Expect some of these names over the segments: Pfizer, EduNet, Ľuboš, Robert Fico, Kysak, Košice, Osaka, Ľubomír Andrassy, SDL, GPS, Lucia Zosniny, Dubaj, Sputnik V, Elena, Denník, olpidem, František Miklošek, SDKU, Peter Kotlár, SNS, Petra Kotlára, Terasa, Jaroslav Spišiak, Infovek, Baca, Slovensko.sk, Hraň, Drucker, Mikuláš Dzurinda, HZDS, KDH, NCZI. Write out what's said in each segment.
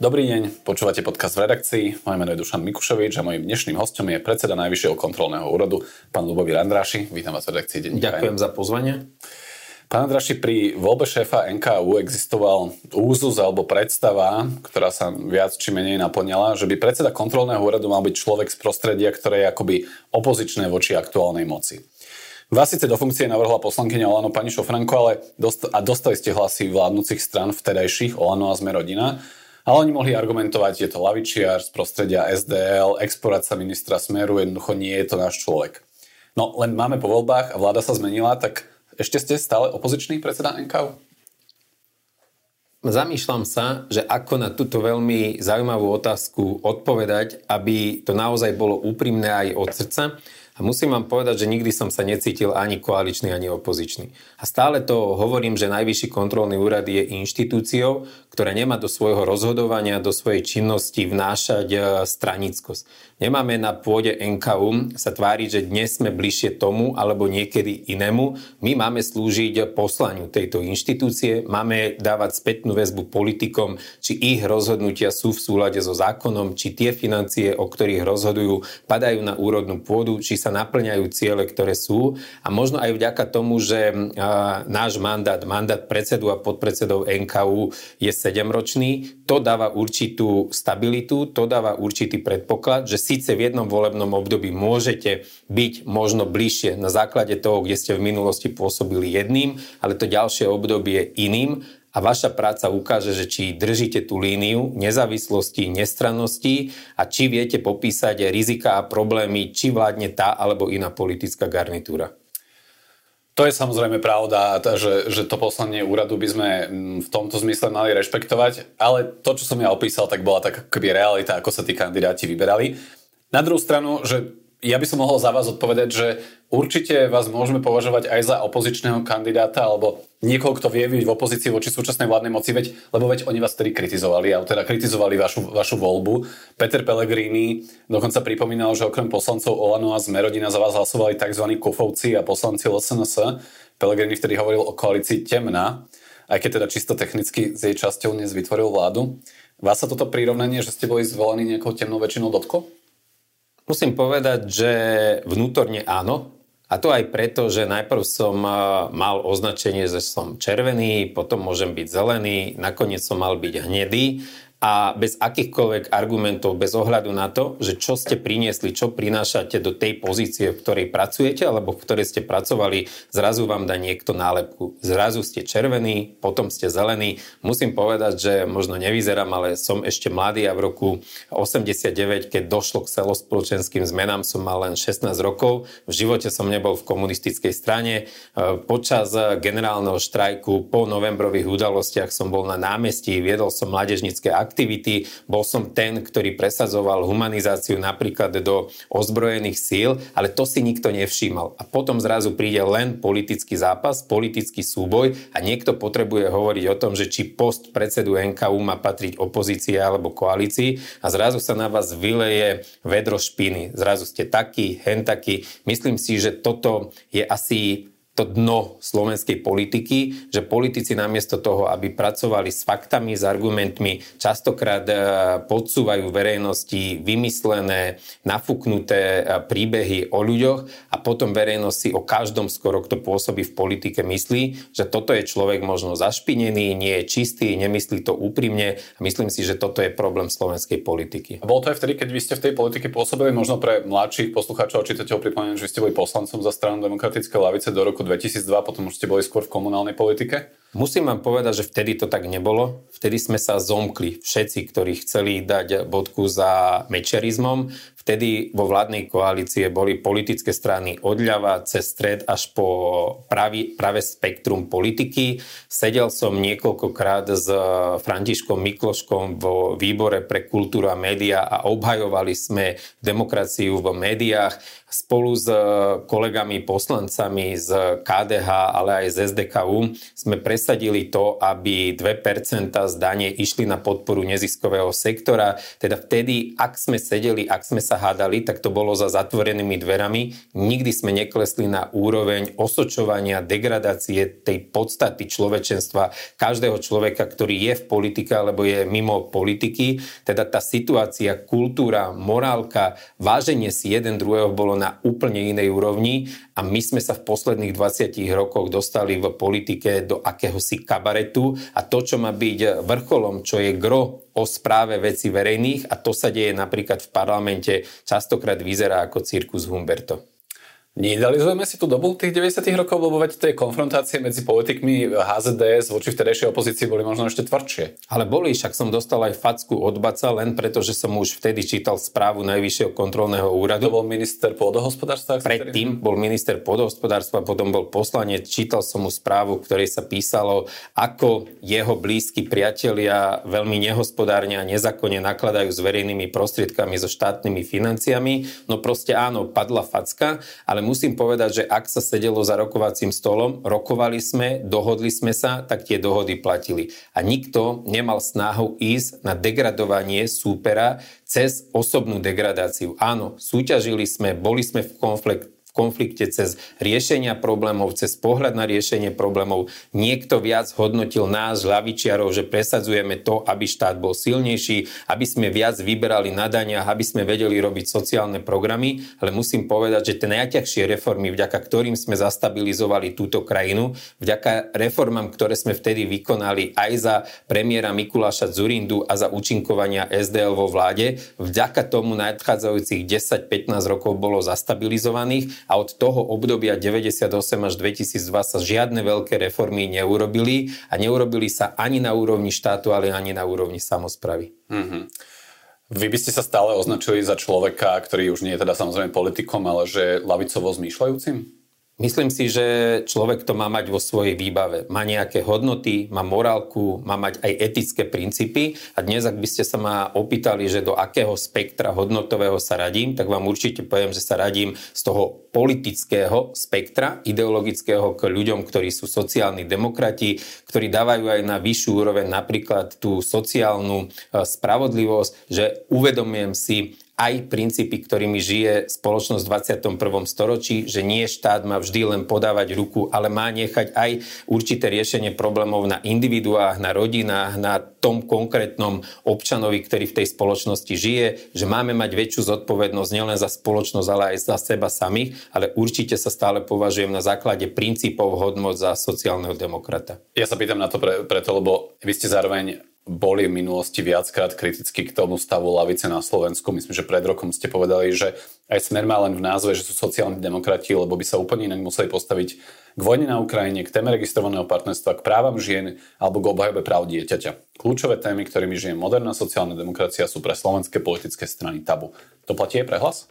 Dobrý deň, počúvate podcast v redakcii. Moje meno je Dušan Mikušovič a mojím dnešným hostom je predseda Najvyššieho kontrolného úradu, pán Ľubomír Andrassy. Vítam vás v redakcii Denníka. Ďakujem za pozvanie. Pán Andrassy, pri voľbe šéfa NKÚ existoval úzus alebo predstava, ktorá sa viac či menej naplňala, že by predseda kontrolného úradu mal byť človek z prostredia, ktoré je akoby opozičné voči aktuálnej moci. Vás síce do funkcie navrhla poslankyňa Olano pani Šofrenko, ale dostali ste hlasy vládnucich strán vtedajších Olano a Sme rodina, ale oni mohli argumentovať, je to lavičiar z prostredia SDL, ex-poradca ministra Smeru, jednoducho nie je to náš človek. No len máme po voľbách a vláda sa zmenila, tak ešte ste stále opozičný predseda NKÚ? Zamýšľam sa, že ako na túto veľmi zaujímavú otázku odpovedať, aby to naozaj bolo úprimné aj od srdca. A musím vám povedať, že nikdy som sa necítil ani koaličný, ani opozičný. A stále to hovorím, že Najvyšší kontrolný úrad je inštitúciou, ktorá nemá do svojho rozhodovania, do svojej činnosti vnášať stranickosť. Nemáme na pôde NKÚ sa tváriť, že dnes sme bližšie tomu alebo niekedy inému. My máme slúžiť poslaniu tejto inštitúcie, máme dávať spätnú väzbu politikom, či ich rozhodnutia sú v súlade so zákonom, či tie financie, o ktorých rozhodujú, padajú na úrodnú pôdu, či sa naplňajú ciele, ktoré sú, a možno aj vďaka tomu, že náš mandát predsedu a podpredsedov NKÚ je 7-ročný, to dáva určitú stabilitu, to dáva určitý predpoklad, že síce v jednom volebnom období môžete byť možno bližšie na základe toho, kde ste v minulosti pôsobili jedným, ale to ďalšie obdobie iným. A vaša práca ukáže, že či držíte tú líniu nezávislosti, nestrannosti a či viete popísať rizika a problémy, či vládne tá alebo iná politická garnitúra. To je samozrejme pravda, že to poslanie úradu by sme v tomto zmysle mali rešpektovať, ale to, čo som ja opísal, tak bola taká realita, ako sa tí kandidáti vyberali. Na druhú stranu, že ja by som mohol za vás odpovedať, že určite vás môžeme považovať aj za opozičného kandidáta, alebo niekoho, kto vie byť v opozícii voči súčasnej vládnej moci, lebo oni vás tedy kritizovali, alebo teda kritizovali vašu voľbu. Peter Pellegrini dokonca pripomínal, že okrem poslancov Olano a Sme rodina za vás hlasovali tzv. Kufovci a poslanci SNS. Pellegrini vtedy hovoril o koalícii temna, aj keď teda čisto technicky z jej časťou dnes vytvoril vládu. Vás sa toto prirovnanie, že ste boli zvolení nejakou temnou väčšinou, dotklo? Musím povedať, že vnútorne áno. A to aj preto, že najprv som mal označenie, že som červený, potom môžem byť zelený, nakoniec som mal byť hnedý. A bez akýchkoľvek argumentov, bez ohľadu na to, že čo ste priniesli, čo prinášate do tej pozície, v ktorej pracujete, alebo v ktorej ste pracovali, zrazu vám dá niekto nálepku. Zrazu ste červení, potom ste zelení. Musím povedať, že možno nevyzerám, ale som ešte mladý a v roku 89, keď došlo k celospoločenským zmenám, som mal len 16 rokov. V živote som nebol v komunistickej strane. Počas generálneho štrajku po novembrových udalostiach som bol na námestí, viedol som mládežnícke aktivity, bol som ten, ktorý presadzoval humanizáciu napríklad do ozbrojených síl, ale to si nikto nevšímal. A potom zrazu príde len politický zápas, politický súboj a niekto potrebuje hovoriť o tom, že či post predsedu NKÚ má patriť opozícii alebo koalícii, a zrazu sa na vás vyleje vedro špiny. Zrazu ste taký, hentaký. Myslím si, že toto je asi to dno slovenskej politiky, že politici namiesto toho, aby pracovali s faktami, s argumentmi, častokrát podsúvajú verejnosti vymyslené, nafúknuté príbehy o ľuďoch a potom verejnosť si o každom skoro, kto pôsobí v politike, myslí, že toto je človek možno zašpinený, nie je čistý, nemyslí to úprimne a myslím si, že toto je problém slovenskej politiky. A bolo to aj vtedy, keď vy ste v tej politike pôsobili, možno pre mladších poslucháčov a čitateľov pripomínam, že vy ste boli poslancom za Stranu demokratické lavice do roku 2002, potom už ste boli skôr v komunálnej politike? Musím vám povedať, že vtedy to tak nebolo. Vtedy sme sa zomkli všetci, ktorí chceli dať bodku za mečiarizmom. Vtedy vo vládnej koalície boli politické strany odľava cez stred až po pravé spektrum politiky. Sedel som niekoľkokrát s Františkom Mikloškom vo výbore pre kultúru a médiá a obhajovali sme demokraciu v médiách spolu s kolegami poslancami z KDH, ale aj z SDKU. Sme presadili to, aby 2% z dane išli na podporu neziskového sektora. Teda vtedy, ak sme sedeli, ak sme sa hádali, tak to bolo za zatvorenými dverami. Nikdy sme neklesli na úroveň osočovania, degradácie tej podstaty človečenstva každého človeka, ktorý je v politike alebo je mimo politiky. Teda tá situácia, kultúra, morálka, váženie si jeden druhého bolo na úplne inej úrovni a my sme sa v posledných 20 rokoch dostali v politike do akéhosi kabaretu a to, čo má byť vrcholom, čo je gro o správe veci verejných a to sa deje napríklad v parlamente, častokrát vyzerá ako cirkus Humberto. Neidealizujeme si tú dobu tých 90. rokov, lebo veď tie konfrontácie medzi politikmi HZDS voči vtedejšej opozícii boli možno ešte tvrdšie. Ale boli, však som dostal aj facku od Baca, len preto, že som už vtedy čítal správu Najvyššieho kontrolného úradu. To bol minister pôdohospodárstva? Predtým bol minister pôdohospodárstva, potom bol poslanec, čítal som mu správu, v ktorej sa písalo, ako jeho blízki priatelia veľmi nehospodárne a nezákonne nakladajú s verejnými prostriedkami, so štátnymi financiami. No proste áno, padla facka, ale musím povedať, že ak sa sedelo za rokovacím stolom, rokovali sme, dohodli sme sa, tak tie dohody platili. A nikto nemal snahu ísť na degradovanie súpera cez osobnú degradáciu. Áno, súťažili sme, boli sme v konflikte cez riešenia problémov, cez pohľad na riešenie problémov. Niekto viac hodnotil nás, ľavičiarov, že presadzujeme to, aby štát bol silnejší, aby sme viac vyberali na daniach, aby sme vedeli robiť sociálne programy, ale musím povedať, že tie najťažšie reformy, vďaka ktorým sme zastabilizovali túto krajinu, vďaka reformám, ktoré sme vtedy vykonali aj za premiéra Mikuláša Dzurindu a za účinkovania SDL vo vláde, vďaka tomu nadchádzajúcich 10-15 rokov bolo zastabilizovaných. A od toho obdobia 98 až 2002 sa žiadne veľké reformy neurobili a neurobili sa ani na úrovni štátu, ale ani na úrovni samospravy. Mm-hmm. Vy by ste sa stále označili za človeka, ktorý už nie je teda samozrejme politikom, ale že ľavicovo zmýšľajúcim? Myslím si, že človek to má mať vo svojej výbave. Má nejaké hodnoty, má morálku, má mať aj etické princípy. A dnes, ak by ste sa ma opýtali, že do akého spektra hodnotového sa radím, tak vám určite poviem, že sa radím z toho politického spektra, ideologického k ľuďom, ktorí sú sociálni demokrati, ktorí dávajú aj na vyššiu úroveň napríklad tú sociálnu spravodlivosť, že uvedomujem si, aj princípy, ktorými žije spoločnosť v 21. storočí, že nie štát má vždy len podávať ruku, ale má nechať aj určité riešenie problémov na individuách, na rodinách, na tom konkrétnom občanovi, ktorý v tej spoločnosti žije, že máme mať väčšiu zodpovednosť nielen za spoločnosť, ale aj za seba samých, ale určite sa stále považujem na základe princípov hodnot za sociálneho demokrata. Ja sa pýtam na to preto, lebo vy ste zároveň boli v minulosti viackrát kriticky k tomu stavu lavice na Slovensku. Myslím, že pred rokom ste povedali, že aj Smer má len v názve, že sú sociálni demokrati, lebo by sa úplne inak museli postaviť k vojne na Ukrajine, k téme registrovaného partnerstva, k právam žien alebo k obhajobe práv dieťaťa. Kľúčové témy, ktorými žije moderná sociálna demokracia, sú pre slovenské politické strany tabu. To platí aj pre Hlas?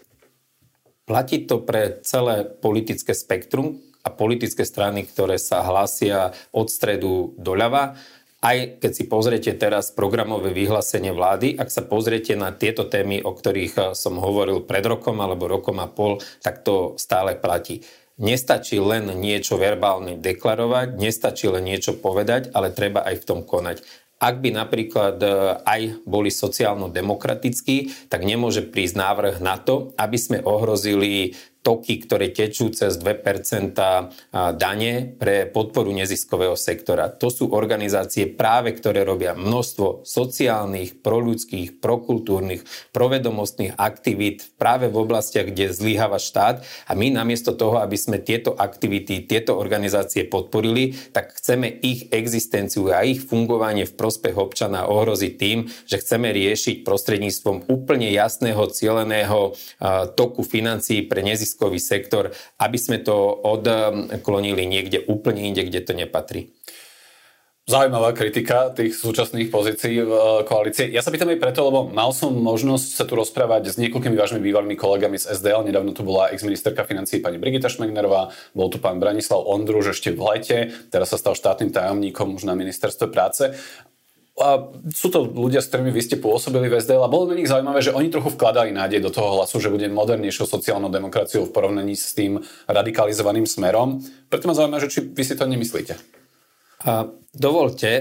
Platí to pre celé politické spektrum a politické strany, ktoré sa hlásia od stredu doľava. Aj keď si pozriete teraz programové vyhlásenie vlády, ak sa pozriete na tieto témy, o ktorých som hovoril pred rokom alebo rokom a pol, tak to stále platí. Nestačí len niečo verbálne deklarovať, nestačí len niečo povedať, ale treba aj v tom konať. Ak by napríklad aj boli sociálno-demokratickí, tak nemôže prísť návrh na to, aby sme ohrozili toky, ktoré tečú cez 2% dane pre podporu neziskového sektora. To sú organizácie práve, ktoré robia množstvo sociálnych, proľudských, prokultúrnych, provedomostných aktivít práve v oblastiach, kde zlyháva štát a my namiesto toho, aby sme tieto aktivity, tieto organizácie podporili, tak chceme ich existenciu a ich fungovanie v prospech občana ohroziť tým, že chceme riešiť prostredníctvom úplne jasného, cieleného toku financií pre neziskový sektor, aby sme to odklonili niekde úplne inde, kde to nepatrí. Zaujímavá kritika tých súčasných pozícií v koalície. Ja sa pýtam aj preto, lebo mal som možnosť sa tu rozprávať s niekoľkými vašimi bývalými kolegami z SDL. Nedávno tu bola ex-ministerka financií pani Brigita Schmegnerová, bol tu pán Branislav Ondruž ešte v lete, teraz sa stal štátnym tajomníkom už na ministerstve práce. A sú to ľudia, s ktorými vy ste pôsobili v SDL a bolo mi nich zaujímavé, že oni trochu vkladali nádej do toho Hlasu, že bude modernejšou sociálnou demokraciou v porovnaní s tým radikalizovaným Smerom. Preto ma zaujímavé, že či vy si to nemyslíte. Dovolte,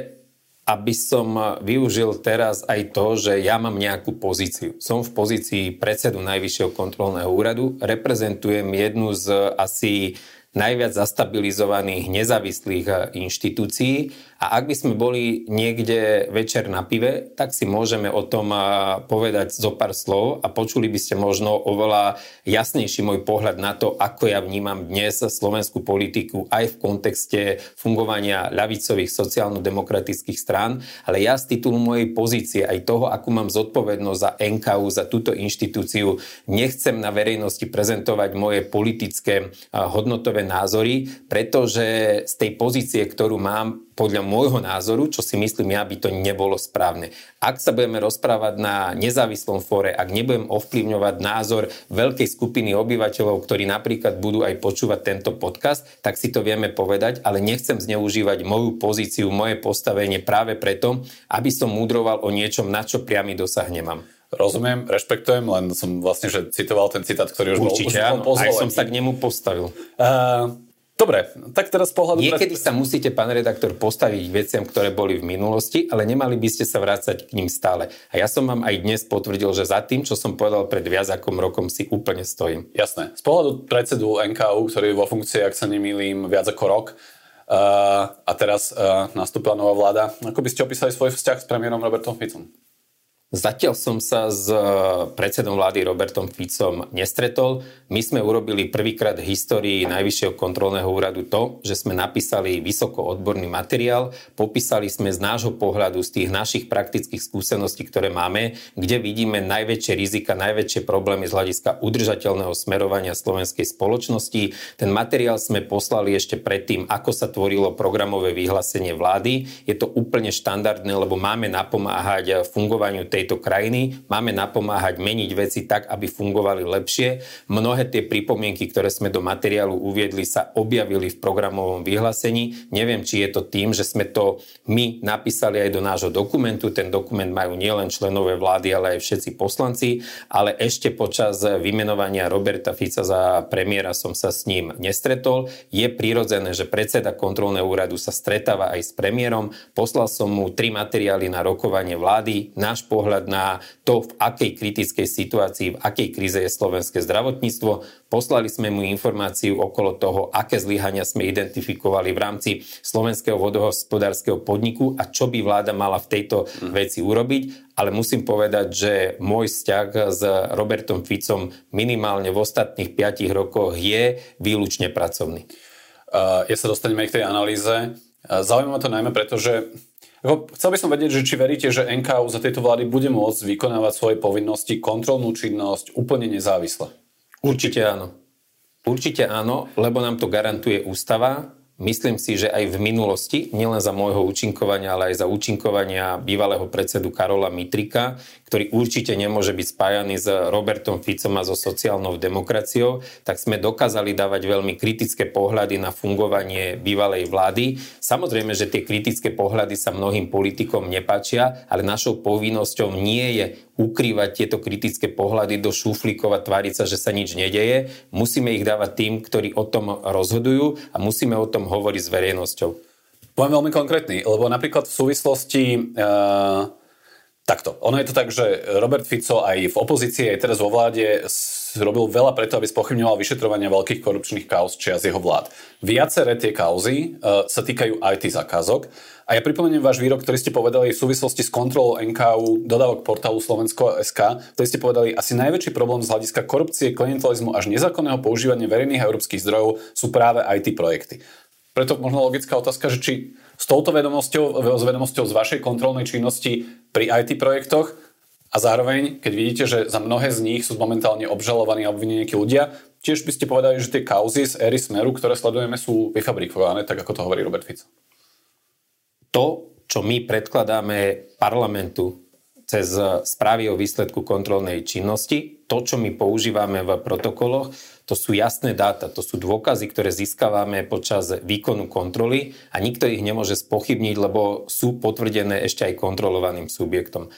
aby som využil teraz aj to, že ja mám nejakú pozíciu. Som v pozícii predsedu Najvyššieho kontrolného úradu, reprezentujem jednu z asi najviac zastabilizovaných nezávislých inštitúcií a ak by sme boli niekde večer na pive, tak si môžeme o tom povedať zo pár slov a počuli by ste možno oveľa jasnejší môj pohľad na to, ako ja vnímam dnes slovenskú politiku aj v kontexte fungovania ľavicových sociálno-demokratických strán, ale ja z titulu mojej pozície aj toho, akú mám zodpovednosť za NKÚ, za túto inštitúciu, nechcem na verejnosti prezentovať moje politické hodnotové názory, pretože z tej pozície, ktorú mám, podľa môjho názoru, čo si myslím ja, by to nebolo správne. Ak sa budeme rozprávať na nezávislom fóre, ak nebudem ovplyvňovať názor veľkej skupiny obyvateľov, ktorí napríklad budú aj počúvať tento podcast, tak si to vieme povedať, ale nechcem zneužívať moju pozíciu, moje postavenie práve preto, aby som múdroval o niečom, na čo priamy dosah nemám. Rozumiem, rešpektujem, len som vlastne že citoval ten citát, ktorý už bol pozvolený. Aj som sa k nemu postavil. Dobre, tak teraz pohľadu... Niekedy sa musíte, pán redaktor, postaviť veciam, ktoré boli v minulosti, ale nemali by ste sa vrácať k ním stále. A ja som vám aj dnes potvrdil, že za tým, čo som povedal pred viac ako rokom, si úplne stojím. Jasné. Z pohľadu predsedu NKÚ, ktorý je vo funkcii, ak sa nemýlim, viac ako rok, a teraz nastúpila nová vláda, ako by ste opísali svoj vzťah s premiérom Robertom Ficom? Zatiaľ som sa s predsedom vlády Robertom Ficom nestretol. My sme urobili prvýkrát v histórii Najvyššieho kontrolného úradu to, že sme napísali vysokoodborný materiál, popísali sme z nášho pohľadu, z tých našich praktických skúseností, ktoré máme, kde vidíme najväčšie rizika, najväčšie problémy z hľadiska udržateľného smerovania slovenskej spoločnosti. Ten materiál sme poslali ešte predtým, ako sa tvorilo programové vyhlásenie vlády. Je to úplne štandardné, lebo máme napomáhať fungovaniu tejto krajiny, máme napomáhať meniť veci tak, aby fungovali lepšie. Mnohé tie pripomienky, ktoré sme do materiálu uviedli, sa objavili v programovom vyhlásení. Neviem, či je to tým, že sme to my napísali aj do nášho dokumentu. Ten dokument majú nielen členové vlády, ale aj všetci poslanci, ale ešte počas vymenovania Roberta Fica za premiéra som sa s ním nestretol. Je prirodzené, že predseda kontrolného úradu sa stretáva aj s premiérom. Poslal som mu 3 materiály na rokovanie vlády, náš pohľad na to, v akej kritickej situácii, v akej kríze je slovenské zdravotníctvo. Poslali sme mu informáciu okolo toho, aké zlyhania sme identifikovali v rámci slovenského vodohospodárskeho podniku a čo by vláda mala v tejto veci urobiť. Ale musím povedať, že môj vzťah s Robertom Ficom minimálne v ostatných 5 rokoch je výlučne pracovný. Ja sa dostaneme aj k tej analýze. Zaujímavé to najmä preto, že chcel by som vedieť, že či veríte, že NKÚ za tejto vlády bude môcť vykonávať svoje povinnosti, kontrolnú činnosť úplne nezávisle. Určite áno. Určite áno, lebo nám to garantuje ústava. Myslím si, že aj v minulosti, nielen za môjho účinkovania, ale aj za účinkovania bývalého predsedu Karola Mitrika, ktorý určite nemôže byť spájaný s Robertom Ficom a so sociálnou demokraciou, tak sme dokázali dávať veľmi kritické pohľady na fungovanie bývalej vlády. Samozrejme, že tie kritické pohľady sa mnohým politikom nepáčia, ale našou povinnosťou nie je ukrývať tieto kritické pohľady do šuflíkov a tváriť sa, že sa nič nedeje. Musíme ich dávať tým, ktorí o tom rozhodujú a musíme o tom hovorí s verejnosťou. Budem veľmi konkrétny, lebo napríklad v súvislosti takto. Ono je to tak, že Robert Fico aj v opozícii, aj teraz vo vláde robil veľa preto, aby spochybňoval vyšetrovania veľkých korupčných kauz čias jeho vlád. Viaceré tie kauzy sa týkajú aj tých zakázok. A ja pripomeniem váš výrok, ktorý ste povedali v súvislosti s kontrolou NKÚ dodávok portálu Slovensko.sk, ktorý ste povedali, asi najväčší problém z hľadiska korupcie, klientelizmu až nezákonného používania verejných európskych zdrojov sú práve IT projekty. Preto možno logická otázka, že či s touto vedomosťou z vašej kontrolnej činnosti pri IT projektoch a zároveň, keď vidíte, že za mnohé z nich sú momentálne obžalovaní a obvinení nejakí ľudia, tiež by ste povedali, že tie kauzy z éry Smeru, ktoré sledujeme, sú vyfabrikované, tak ako to hovorí Robert Fico. To, čo my predkladáme parlamentu cez správy o výsledku kontrolnej činnosti, to, čo my používame v protokoloch, to sú jasné dáta, to sú dôkazy, ktoré získavame počas výkonu kontroly a nikto ich nemôže spochybniť, lebo sú potvrdené ešte aj kontrolovaným subjektom.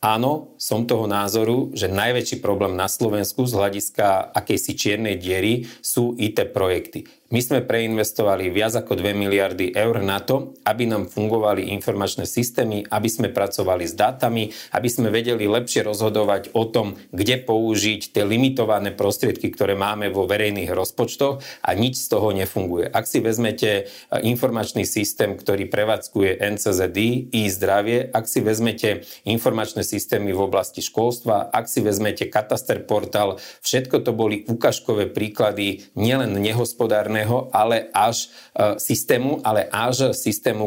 Áno, som toho názoru, že najväčší problém na Slovensku z hľadiska akejsi čiernej diery sú IT projekty. My sme preinvestovali viac ako 2 miliardy eur na to, aby nám fungovali informačné systémy, aby sme pracovali s dátami, aby sme vedeli lepšie rozhodovať o tom, kde použiť tie limitované prostriedky, ktoré máme vo verejných rozpočtoch, a nič z toho nefunguje. Ak si vezmete informačný systém, ktorý prevádzkuje NCZI, e-zdravie, ak si vezmete informačné systémy v oblasti školstva, ak si vezmete kataster portál, všetko to boli ukážkové príklady nielen nehospodárne, ale až systému,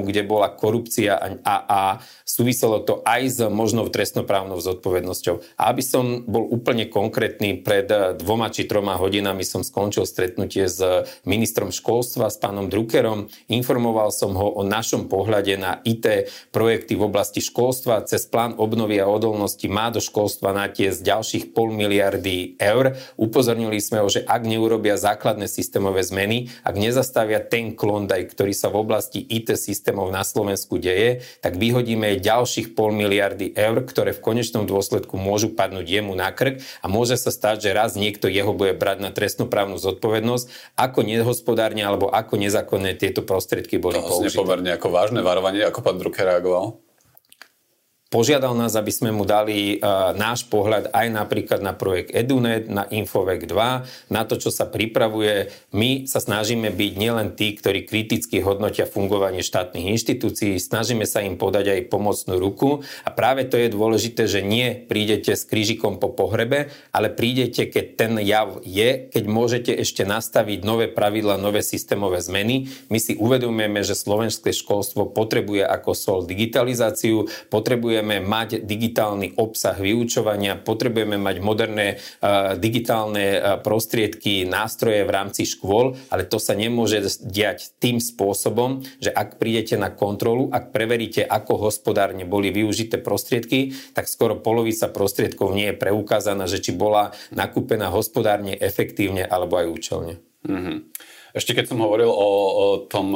kde bola korupcia a súviselo to aj s možnou trestnoprávnou zodpovednosťou. A aby som bol úplne konkrétny, pred 2-3 hodinami som skončil stretnutie s ministrom školstva, s pánom Druckerom. Informoval som ho o našom pohľade na IT projekty v oblasti školstva. Cez plán obnovy a odolnosti má do školstva natiesť ďalších 0,5 miliardy eur. Upozornili sme ho, že ak neurobia základné systémové zmeny, ak nezastavia ten klondaj, ktorý sa v oblasti IT systémov na Slovensku deje, tak vyhodíme ďalších 0,5 miliardy eur, ktoré v konečnom dôsledku môžu padnúť jemu na krk a môže sa stať, že raz niekto jeho bude brať na trestnoprávnu zodpovednosť, ako nehospodárne alebo ako nezákonné tieto prostriedky boli použité. To znepoverne ako vážne varovanie, ako pán Drucker reagoval? Požiadal nás, aby sme mu dali náš pohľad aj napríklad na projekt EduNet, na Infovek 2, na to, čo sa pripravuje. My sa snažíme byť nielen tí, ktorí kriticky hodnotia fungovanie štátnych inštitúcií, snažíme sa im podať aj pomocnú ruku, a práve to je dôležité, že nie prídete s krížikom po pohrebe, ale prídete, keď ten jav je, keď môžete ešte nastaviť nové pravidlá, nové systémové zmeny. My si uvedomujeme, že slovenské školstvo potrebuje ako sol digitalizáciu, potrebujeme mať digitálny obsah vyučovania, potrebujeme mať moderné digitálne prostriedky, nástroje v rámci škôl, ale to sa nemôže diať tým spôsobom, že ak prídete na kontrolu, ak preveríte, ako hospodárne boli využité prostriedky, tak skoro polovica prostriedkov nie je preukázaná, že či bola nakúpená hospodárne, efektívne alebo aj účelne. Mm-hmm. Ešte keď som hovoril o tom,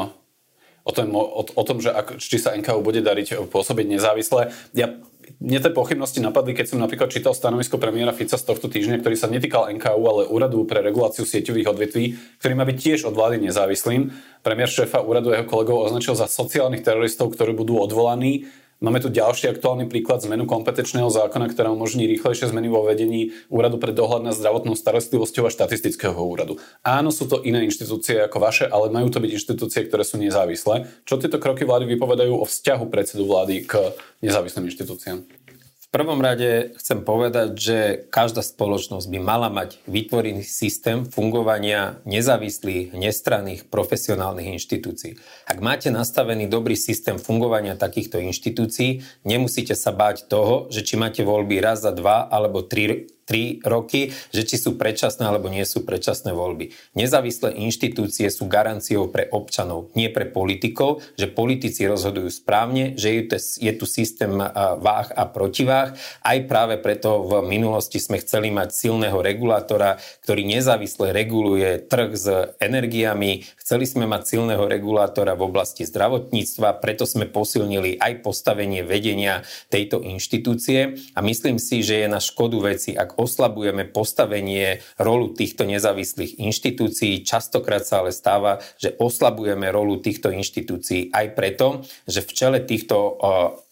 že či sa NKÚ bude dariť pôsobiť nezávisle. Mne tie pochybnosti napadli, keď som napríklad čítal stanovisko premiéra Fica z tohto týždňa, ktorý sa netýkal NKÚ, ale Úradu pre reguláciu sieťových odvetví, ktorý má byť tiež od vlády nezávislým. Premiér šéfa úradu jeho kolegov označil za sociálnych teroristov, ktorí budú odvolaní. Máme tu ďalší aktuálny príklad zmenu kompetenčného zákona, ktorá umožní rýchlejšie zmeny vo vedení Úradu pre dohľad nad zdravotnou starostlivosťou a štatistického úradu. Áno, sú to iné inštitúcie ako vaše, ale majú to byť inštitúcie, ktoré sú nezávislé. Čo tieto kroky vlády vypovedajú o vzťahu predsedu vlády k nezávislým inštitúciám? V prvom rade chcem povedať, že každá spoločnosť by mala mať vytvorený systém fungovania nezávislých, nestranných, profesionálnych inštitúcií. Ak máte nastavený dobrý systém fungovania takýchto inštitúcií, nemusíte sa báť toho, že či máte voľby raz za 2 alebo 3 roky, že či sú predčasné alebo nie sú predčasné voľby. Nezávislé inštitúcie sú garanciou pre občanov, nie pre politikov, že politici rozhodujú správne, že je tu systém váh a protiváh. Aj práve preto v minulosti sme chceli mať silného regulátora, ktorý nezávisle reguluje trh s energiami. Chceli sme mať silného regulátora v oblasti zdravotníctva, preto sme posilnili aj postavenie vedenia tejto inštitúcie, a myslím si, že je na škodu veci, ak oslabujeme postavenie, rolu týchto nezávislých inštitúcií. Častokrát sa ale stáva, že oslabujeme rolu týchto inštitúcií aj preto, že v čele týchto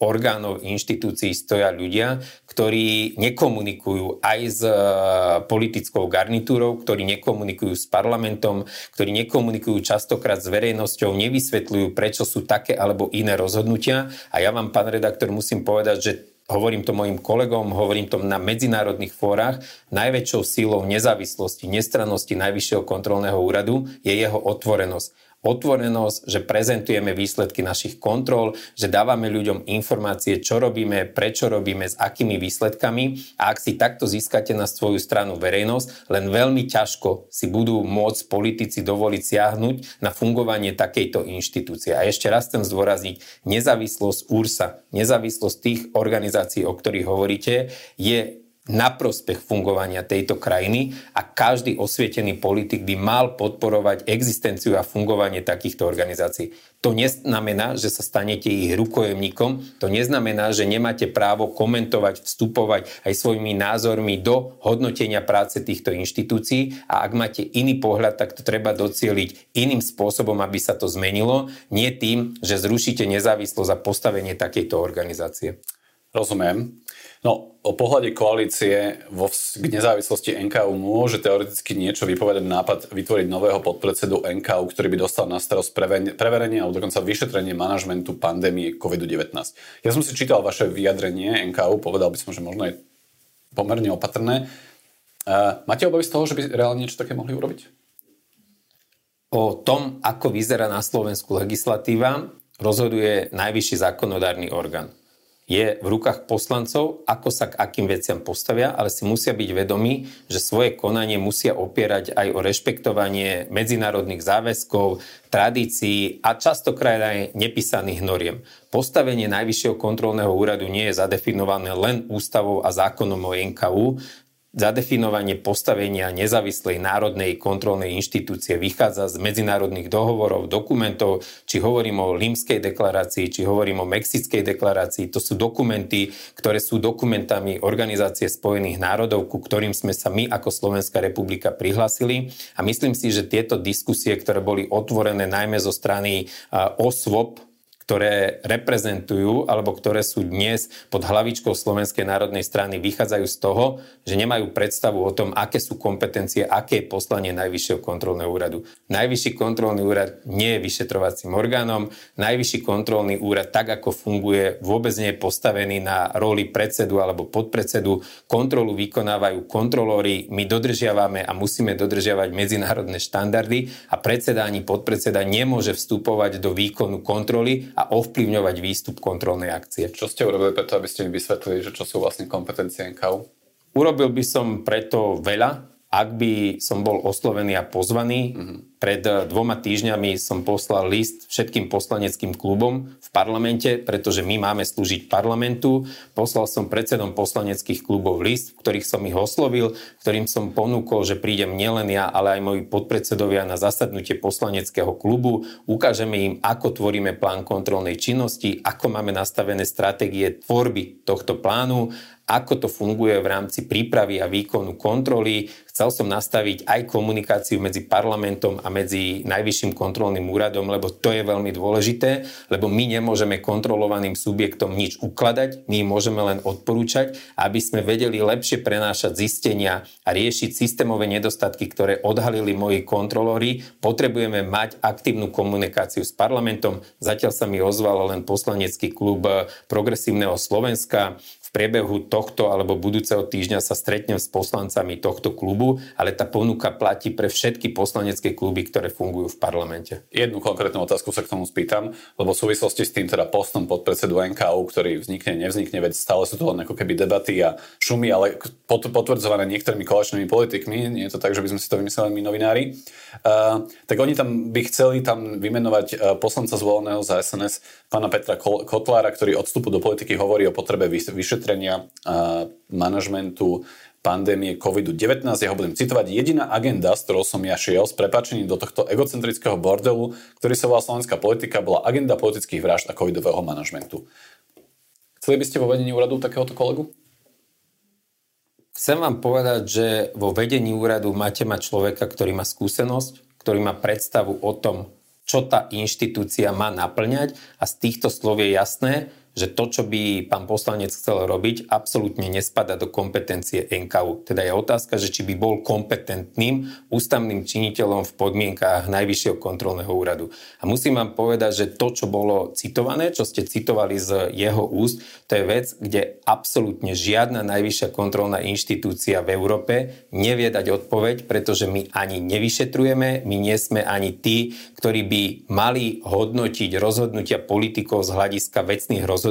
orgánov inštitúcií stoja ľudia, ktorí nekomunikujú aj s politickou garnitúrou, ktorí nekomunikujú s parlamentom, ktorí nekomunikujú častokrát s verejnosťou, nevysvetľujú, prečo sú také alebo iné rozhodnutia. A ja vám, pán redaktor, musím povedať, že hovorím to mojim kolegom, hovorím to na medzinárodných fórach, najväčšou silou nezávislosti, nestrannosti Najvyššieho kontrolného úradu je jeho otvorenosť. Otvorenosť, že prezentujeme výsledky našich kontrol, že dávame ľuďom informácie, čo robíme, prečo robíme, s akými výsledkami, a ak si takto získate na svoju stranu verejnosť, len veľmi ťažko si budú môcť politici dovoliť siahnuť na fungovanie takejto inštitúcie. A ešte raz chcem zdôrazniť, nezávislosť URSA, nezávislosť tých organizácií, o ktorých hovoríte, je na prospech fungovania tejto krajiny a každý osvietený politik by mal podporovať existenciu a fungovanie takýchto organizácií. To neznamená, že sa stanete ich rukojemníkom, to neznamená, že nemáte právo komentovať, vstupovať aj svojimi názormi do hodnotenia práce týchto inštitúcií a ak máte iný pohľad, tak to treba docieliť iným spôsobom, aby sa to zmenilo, nie tým, že zrušíte nezávislosť a postavenie takejto organizácie. Rozumiem. No, o pohľade koalície k nezávislosti NKÚ môže teoreticky niečo vypovedať nápad vytvoriť nového podpredsedu NKÚ, ktorý by dostal na starost preverenie alebo dokonca vyšetrenie manažmentu pandémie COVID-19. Ja som si čítal vaše vyjadrenie NKÚ, povedal by som, že možno je pomerne opatrné. Máte obavy z toho, že by reálne niečo také mohli urobiť? O tom, ako vyzerá na Slovensku legislatíva, rozhoduje najvyšší zákonodárny orgán. Je v rukách poslancov, ako sa k akým veciam postavia, ale si musia byť vedomí, že svoje konanie musia opierať aj o rešpektovanie medzinárodných záväzkov, tradícií a častokrát aj nepísaných noriem. Postavenie Najvyššieho kontrolného úradu nie je zadefinované len ústavou a zákonom o NKÚ. Zadefinovanie postavenia nezávislej národnej kontrolnej inštitúcie vychádza z medzinárodných dohovorov, dokumentov, či hovorím o Limskej deklarácii, či hovorím o Mexickej deklarácii. To sú dokumenty, ktoré sú dokumentami Organizácie spojených národov, ku ktorým sme sa my ako Slovenská republika prihlásili. A myslím si, že tieto diskusie, ktoré boli otvorené najmä zo strany osôb, ktoré reprezentujú alebo ktoré sú dnes pod hlavičkou Slovenskej národnej strany, vychádzajú z toho, že nemajú predstavu o tom, aké sú kompetencie, aké je poslanie Najvyššieho kontrolného úradu. Najvyšší kontrolný úrad nie je vyšetrovacím orgánom. Najvyšší kontrolný úrad, tak ako funguje, vôbec nie je postavený na roli predsedu alebo podpredsedu. Kontrolu vykonávajú kontrolóri, my dodržiavame a musíme dodržiavať medzinárodné štandardy a predseda ani podpredseda nemôže vstupovať do výkonu kontroly a ovplyvňovať výstup kontrolnej akcie. Čo ste urobili preto, aby ste mi vysvetlili, že čo sú vlastne kompetencie NKÚ? Urobil by som preto veľa, ak by som bol oslovený a pozvaný. Pred 2 týždňami som poslal list všetkým poslaneckým klubom v parlamente, pretože my máme slúžiť parlamentu. Poslal som predsedom poslaneckých klubov list, v ktorých som ich oslovil, ktorým som ponúkol, že prídem nielen ja, ale aj moji podpredsedovia na zasadnutie poslaneckého klubu. Ukážeme im, ako tvoríme plán kontrolnej činnosti, ako máme nastavené stratégie tvorby tohto plánu, ako to funguje v rámci prípravy a výkonu kontroly. Chcel som nastaviť aj komunikáciu medzi parlamentom a medzi Najvyšším kontrolným úradom, lebo to je veľmi dôležité, lebo my nemôžeme kontrolovaným subjektom nič ukladať, my môžeme len odporúčať, aby sme vedeli lepšie prenášať zistenia a riešiť systémové nedostatky, ktoré odhalili moji kontrolóri. Potrebujeme mať aktívnu komunikáciu s parlamentom. Zatiaľ sa mi ozval len poslanecký klub Progresívneho Slovenska. V priebehu tohto alebo budúceho týždňa sa stretnem s poslancami tohto klubu, ale tá ponuka platí pre všetky poslanecké kluby, ktoré fungujú v parlamente. Jednu konkrétnu otázku sa k tomu spýtam, lebo v súvislosti s tým teda postom podpredsedu NKÚ, ktorý vznikne, nevznikne, veď stále sú to len ako keby debaty a šumy, ale potvrdzované niektorými koaličnými politikmi, nie je to tak, že by sme si to vymysleli my novinári, tak oni tam by chceli tam vymenovať poslanca zvoleného za SNS, pána Petra Kotlára, ktorý od vstupu do politiky hovorí o potrebe vyšetrenia manažmentu pandémie COVID-19. Ja ho budem citovať. Jediná agenda, s ktorou som ja šiel, s prepáčením do tohto egocentrického bordelu, ktorý sa volá slovenská politika, bola agenda politických vražd a covidového manažmentu. Chceli by ste vo vedení úradu takéhoto kolegu? Chcem vám povedať, že vo vedení úradu máte mať človeka, ktorý má skúsenosť, ktorý má predstavu o tom, čo tá inštitúcia má naplňať, a z týchto slov je jasné, že to, čo by pán poslanec chcel robiť, absolútne nespada do kompetencie NKÚ. Teda je otázka, že či by bol kompetentným ústavným činiteľom v podmienkách Najvyššieho kontrolného úradu. A musím vám povedať, že to, čo bolo citované, čo ste citovali z jeho úst, to je vec, kde absolútne žiadna najvyššia kontrolná inštitúcia v Európe nevie dať odpoveď, pretože my ani nevyšetrujeme, my nie sme ani tí, ktorí by mali hodnotiť rozhodnutia politikov z hľadiska vecných rozhodnutí.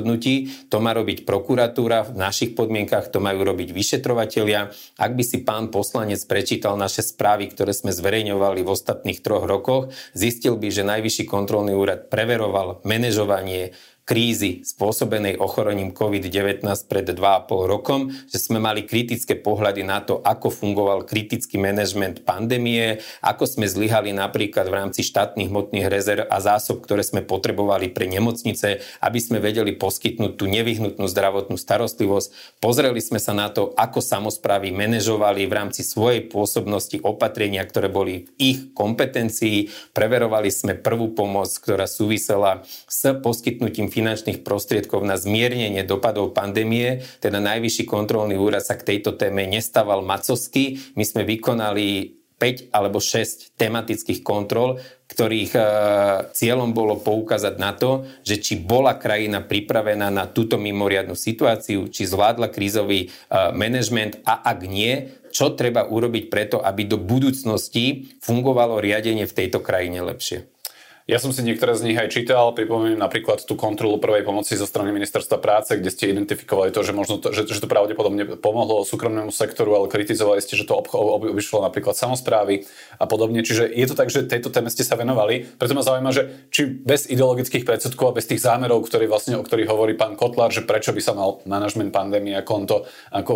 To má robiť prokuratúra, v našich podmienkach to majú robiť vyšetrovatelia. Ak by si pán poslanec prečítal naše správy, ktoré sme zverejňovali v ostatných 3 rokoch, zistil by, že Najvyšší kontrolný úrad preveroval manažovanie krízy spôsobenej ochorením COVID-19 pred 2,5 rokom, že sme mali kritické pohľady na to, ako fungoval kritický manažment pandémie, ako sme zlyhali napríklad v rámci štátnych hmotných rezerv a zásob, ktoré sme potrebovali pre nemocnice, aby sme vedeli poskytnúť tú nevyhnutnú zdravotnú starostlivosť. Pozreli sme sa na to, ako samosprávy manažovali v rámci svojej pôsobnosti opatrenia, ktoré boli v ich kompetencii. Preverovali sme prvú pomoc, ktorá súvisela s poskytnutím finančných prostriedkov na zmiernenie dopadov pandémie, teda Najvyšší kontrolný úrad sa k tejto téme nestával macovsky. My sme vykonali 5 alebo 6 tematických kontrol, ktorých cieľom bolo poukázať na to, že či bola krajina pripravená na túto mimoriadnu situáciu, či zvládla krízový manažment a ak nie, čo treba urobiť preto, aby do budúcnosti fungovalo riadenie v tejto krajine lepšie. Ja som si niektoré z nich aj čítal, pripomínam napríklad tú kontrolu prvej pomoci zo strany ministerstva práce, kde ste identifikovali to, že možno to, že to pravdepodobne pomohlo súkromnému sektoru, ale kritizovali ste, že to obišlo napríklad samosprávy a podobne. Čiže je to tak, že tejto téme ste sa venovali. Preto ma zaujíma, že či bez ideologických predsudkov a bez tých zámerov, o ktorých hovorí pán Kotlár, že prečo by sa mal manažment pandémie ako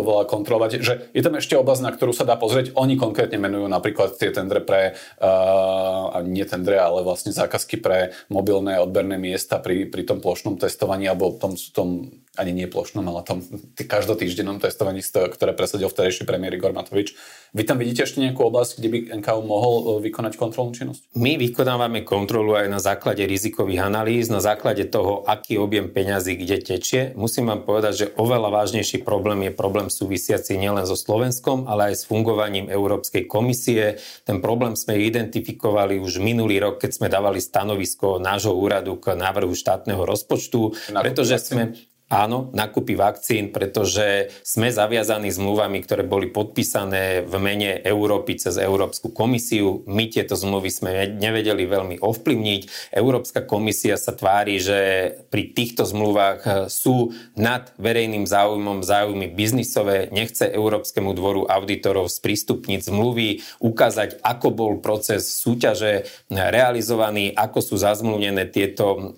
volá kontrolovať, že je tam ešte oblasť, na ktorú sa dá pozrieť. Oni konkrétne menujú napríklad tie tendre pre ale vlastne zákaz pre mobilné odberné miesta pri tom plošnom testovaní alebo tom ani nie plošnom, ale tom každotýždennom testovaní, ktoré presadil vtedajší premiér Igor Matovič. Vy tam vidíte ešte nejakú oblasť, kde by NKÚ mohol vykonať kontrolnú činnosť? My vykonávame kontrolu aj na základe rizikových analýz, na základe toho, aký objem peňazí kde tečie. Musím vám povedať, že oveľa vážnejší problém je problém súvisiaci nielen so Slovenskom, ale aj s fungovaním Európskej komisie. Ten problém sme identifikovali už minulý rok, keď sme dávali stanovisko nášho úradu k návrhu štátneho rozpočtu, pretože sme nákupy vakcín, pretože sme zaviazaní zmluvami, ktoré boli podpísané v mene Európy cez Európsku komisiu. My tieto zmluvy sme nevedeli veľmi ovplyvniť. Európska komisia sa tvári, že pri týchto zmluvách sú nad verejným záujmom záujmy biznisové. Nechce Európskemu dvoru auditorov sprístupniť zmluvy, ukázať, ako bol proces súťaže realizovaný, ako sú zazmluvnené tieto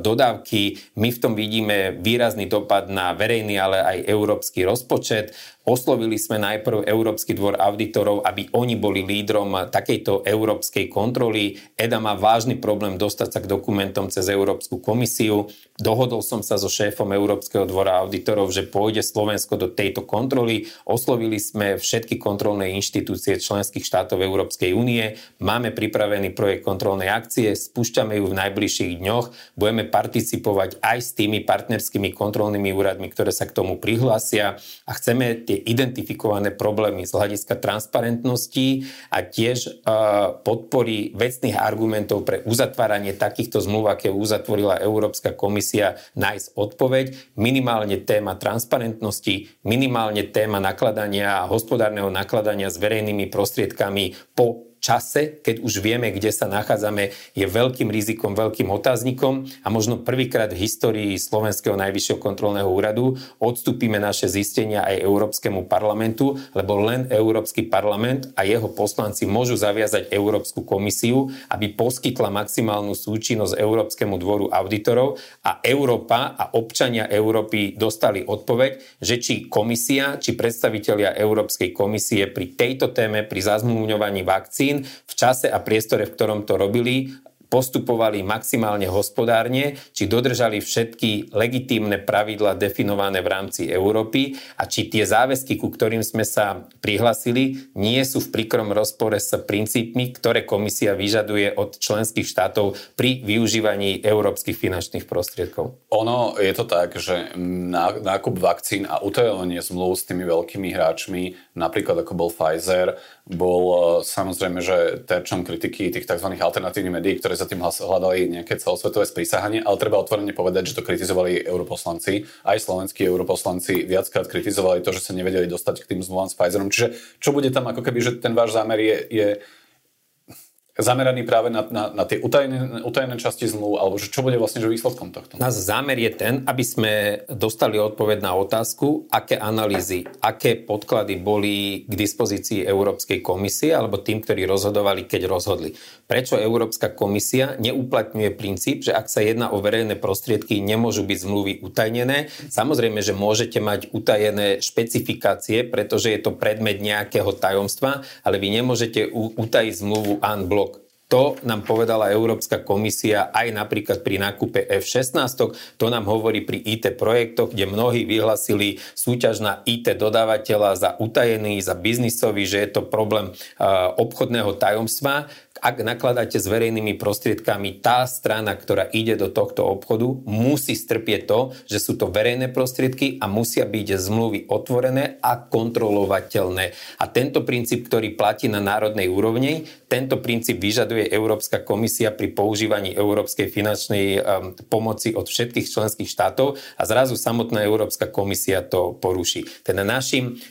dodávky. My v tom vidíme výrazný dopad na verejný, ale aj európsky rozpočet. Oslovili sme najprv Európsky dvor auditorov, aby oni boli lídrom takejto európskej kontroly. EDA má vážny problém dostať sa k dokumentom cez Európsku komisiu. Dohodol som sa so šéfom Európskeho dvora auditorov, že pôjde Slovensko do tejto kontroly. Oslovili sme všetky kontrolné inštitúcie členských štátov Európskej únie. Máme pripravený projekt kontrolnej akcie, spúšťame ju v najbližších dňoch. Budeme participovať aj s tými partnerskými kontrolnými úradmi, ktoré sa k tomu prihlásia a chceme identifikované problémy z hľadiska transparentnosti a tiež podpory vecných argumentov pre uzatváranie takýchto zmluv, aké uzatvorila Európska komisia, nájsť odpoveď. Minimálne téma transparentnosti, minimálne téma nakladania, hospodárneho nakladania s verejnými prostriedkami po čase, keď už vieme, kde sa nachádzame, je veľkým rizikom, veľkým otáznikom a možno prvýkrát v histórii Slovenského najvyššieho kontrolného úradu odstúpime naše zistenia aj Európskemu parlamentu, lebo len Európsky parlament a jeho poslanci môžu zaviazať Európsku komisiu, aby poskytla maximálnu súčinnosť Európskemu dvoru auditorov a Európa a občania Európy dostali odpoveď, že či komisia, či predstavitelia Európskej komisie pri tejto téme, pri zazmluvňovaní vakcín v čase a priestore, v ktorom to robili, postupovali maximálne hospodárne, či dodržali všetky legitímne pravidlá definované v rámci Európy a či tie záväzky, ku ktorým sme sa prihlasili, nie sú v príkrom rozpore s princípmi, ktoré komisia vyžaduje od členských štátov pri využívaní európskych finančných prostriedkov. Ono je to tak, že nákup vakcín a utajovanie zmluv s tými veľkými hráčmi, napríklad ako bol Pfizer, bol samozrejme, že terčom kritiky tých tzv. Alternatívnych médií, ktoré za tým hľadali nejaké celosvetové sprísahanie, ale treba otvorene povedať, že to kritizovali europoslanci. Aj slovenskí europoslanci viackrát kritizovali to, že sa nevedeli dostať k tým zmluvám s Pfizerom. Čiže čo bude tam ako keby, že ten váš zámer je zameraný práve na tie utajené časti zmluv, alebo že čo bude vlastne výsledkom tohto? Náš zámer je ten, aby sme dostali odpoveď na otázku, aké analýzy, aké podklady boli k dispozícii Európskej komisie alebo tým, ktorí rozhodovali, keď rozhodli. Prečo Európska komisia neuplatňuje princíp, že ak sa jedná o verejné prostriedky, nemôžu byť zmluvy utajené? Samozrejme, že môžete mať utajené špecifikácie, pretože je to predmet nejakého tajomstva, ale vy nemôžete utajiť zmluvu en bloc. To nám povedala Európska komisia aj napríklad pri nákupe F-16, to nám hovorí pri IT projektoch, kde mnohí vyhlasili súťaž na IT dodávateľa za utajený, za biznisový, že je to problém obchodného tajomstva. Ak nakladáte s verejnými prostriedkami, tá strana, ktorá ide do tohto obchodu, musí strpieť to, že sú to verejné prostriedky a musia byť zmluvy otvorené a kontrolovateľné. A tento princíp, ktorý platí na národnej úrovni, tento princíp vyžaduje Európska komisia pri používaní európskej finančnej pomoci od všetkých členských štátov a zrazu samotná Európska komisia to poruší. Teda našim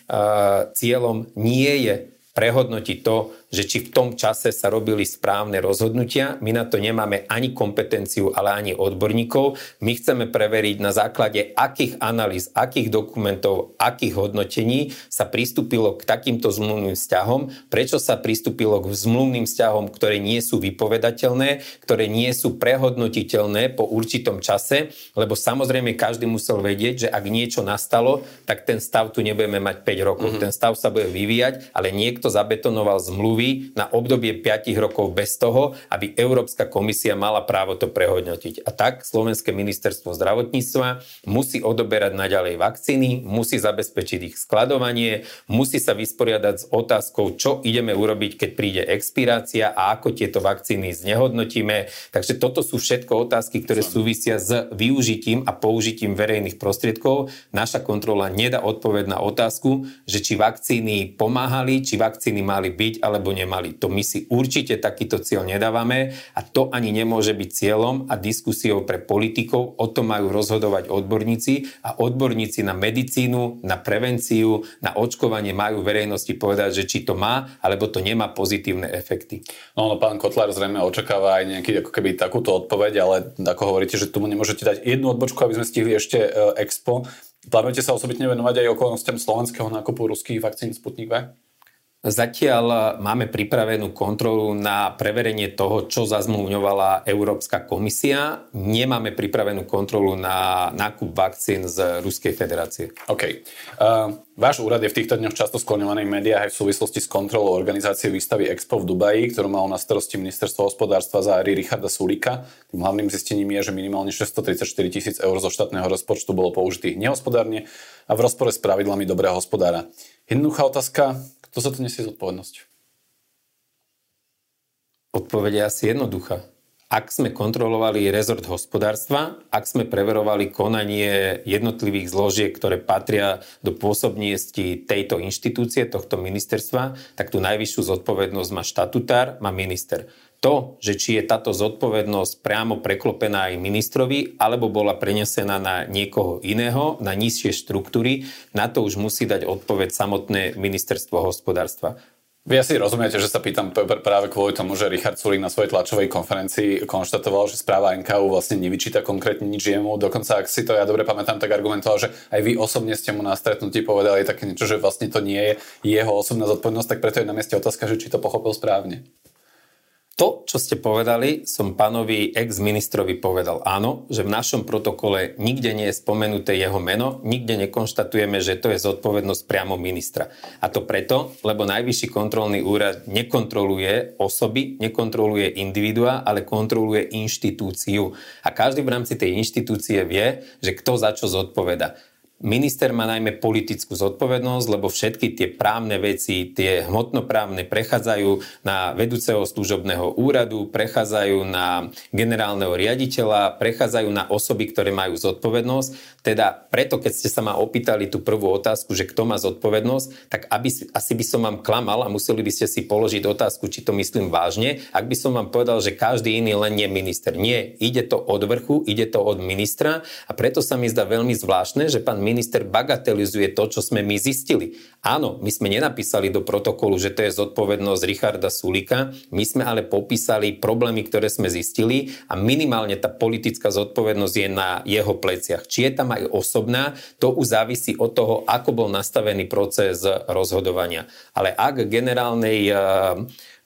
cieľom nie je prehodnotiť to, že či v tom čase sa robili správne rozhodnutia. My na to nemáme ani kompetenciu, ale ani odborníkov. My chceme preveriť, na základe akých analýz, akých dokumentov, akých hodnotení sa pristúpilo k takýmto zmluvným vzťahom, prečo sa pristúpilo k zmluvným vzťahom, ktoré nie sú vypovedateľné, ktoré nie sú prehodnotiteľné po určitom čase, lebo samozrejme každý musel vedieť, že ak niečo nastalo, tak ten stav tu nebudeme mať 5 rokov. Mm-hmm. Ten stav sa bude vyvíjať, ale niekto zabetonoval zmluvy na obdobie 5 rokov bez toho, aby Európska komisia mala právo to prehodnotiť. A tak Slovenské ministerstvo zdravotníctva musí odoberať naďalej vakcíny, musí zabezpečiť ich skladovanie, musí sa vysporiadať s otázkou, čo ideme urobiť, keď príde expirácia a ako tieto vakcíny znehodnotíme. Takže toto sú všetko otázky, ktoré súvisia s využitím a použitím verejných prostriedkov. Naša kontrola nedá odpoveď na otázku, že či vakcíny pomáhali, či vakcíny mali byť, alebo nemali. To my si určite takýto cieľ nedávame a to ani nemôže byť cieľom a diskusiou pre politikov. O tom majú rozhodovať odborníci a odborníci na medicínu, na prevenciu, na očkovanie majú verejnosti povedať, že či to má, alebo to nemá pozitívne efekty. No, pán Kotlár zrejme očakáva aj nejaký ako keby takúto odpoveď, ale ako hovoríte, že tomu nemôžete dať jednu odbočku, aby sme stihli ešte Expo. Plánujete sa osobitne venovať aj okolnostiam slovenského nákupu ruských vakcín Sputnik V? Zatiaľ máme pripravenú kontrolu na preverenie toho, čo zazmluvňovala Európska komisia. Nemáme pripravenú kontrolu na nákup vakcín z Ruskej federácie. OK. Váš úrad je v týchto dňoch často skloňovaný v médiách aj v súvislosti s kontrolou organizácie výstavy Expo v Dubaji, ktorú malo na starosti ministerstvo hospodárstva za éry Richarda Sulíka. Tým hlavným zistením je, že minimálne 634 000 eur zo štátneho rozpočtu bolo použitých nehospodárne a v rozpore s pravidlami dobrého hospodára. Jednoduchá otázka. To sa to nesie zodpovednosť? Odpoveď je asi jednoduchá. Ak sme kontrolovali rezort hospodárstva, ak sme preverovali konanie jednotlivých zložiek, ktoré patria do pôsobnosti tejto inštitúcie, tohto ministerstva, tak tú najvyššiu zodpovednosť má štatutár, má minister. To, že či je táto zodpovednosť priamo preklopená aj ministrovi, alebo bola prenesená na niekoho iného, na nižšie štruktúry, na to už musí dať odpoveď samotné ministerstvo hospodárstva. Vy asi rozumiete, že sa pýtam práve kvôli tomu, že Richard Sulík na svojej tlačovej konferencii konštatoval, že správa NKÚ vlastne nevyčíta konkrétne nič jemu. Dokonca, ak si to ja dobre pamätám, tak argumentoval, že aj vy osobne ste mu na stretnutí povedali také niečo, že vlastne to nie je jeho osobná zodpovednosť, tak preto je na mieste otázka, že či to pochopil správne. To, čo ste povedali, som pánovi ex-ministrovi povedal áno, že v našom protokole nikde nie je spomenuté jeho meno, nikde nekonštatujeme, že to je zodpovednosť priamo ministra. A to preto, lebo Najvyšší kontrolný úrad nekontroluje osoby, nekontroluje individuá, ale kontroluje inštitúciu. A každý v rámci tej inštitúcie vie, že kto za čo zodpoveda. Minister má najmä politickú zodpovednosť, lebo všetky tie právne veci, tie hmotnoprávne prechádzajú na vedúceho služobného úradu, prechádzajú na generálneho riaditeľa, prechádzajú na osoby, ktoré majú zodpovednosť. Teda preto, keď ste sa ma opýtali tú prvú otázku, že kto má zodpovednosť, tak asi by som vám klamal a museli by ste si položiť otázku, či to myslím vážne. Ak by som vám povedal, že každý iný len je minister. Nie, ide to od vrchu, ide to od ministra a preto sa mi zdá veľmi zvláštne, že pán minister bagatelizuje to, čo sme my zistili. Áno, my sme nenapísali do protokolu, že to je zodpovednosť Richarda Sulíka, my sme ale popísali problémy, ktoré sme zistili a minimálne tá politická zodpovednosť je na jeho pleciach. Či je tam aj osobná, to už závisí od toho, ako bol nastavený proces rozhodovania. Ale ak generálnej